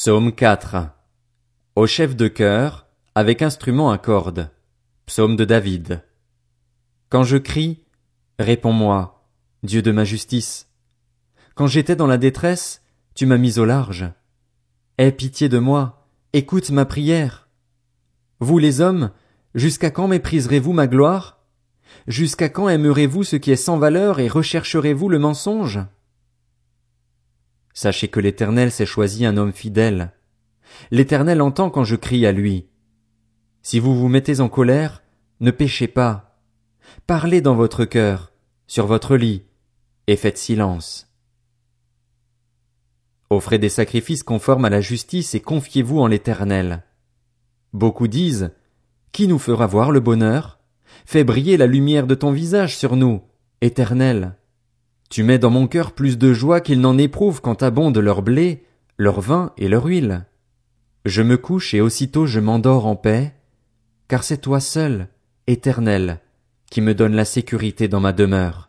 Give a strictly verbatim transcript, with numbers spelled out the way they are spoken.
Psaume quatre. Au chef de chœur, avec instrument à cordes. Psaume de David. Quand je crie, réponds-moi, Dieu de ma justice. Quand j'étais dans la détresse, tu m'as mis au large. Aie pitié de moi, écoute ma prière. Vous les hommes, jusqu'à quand mépriserez-vous ma gloire? Jusqu'à quand aimerez-vous ce qui est sans valeur et rechercherez-vous le mensonge? Sachez que l'Éternel s'est choisi un homme fidèle. L'Éternel entend quand je crie à lui. Si vous vous mettez en colère, ne péchez pas. Parlez dans votre cœur, sur votre lit, et faites silence. Offrez des sacrifices conformes à la justice et confiez-vous en l'Éternel. Beaucoup disent, « Qui nous fera voir le bonheur? Fais briller la lumière de ton visage sur nous, Éternel. » Tu mets dans mon cœur plus de joie qu'ils n'en éprouvent quand abondent leur blé, leur vin et leur huile. Je me couche et aussitôt je m'endors en paix, car c'est toi seul, Éternel, qui me donne la sécurité dans ma demeure.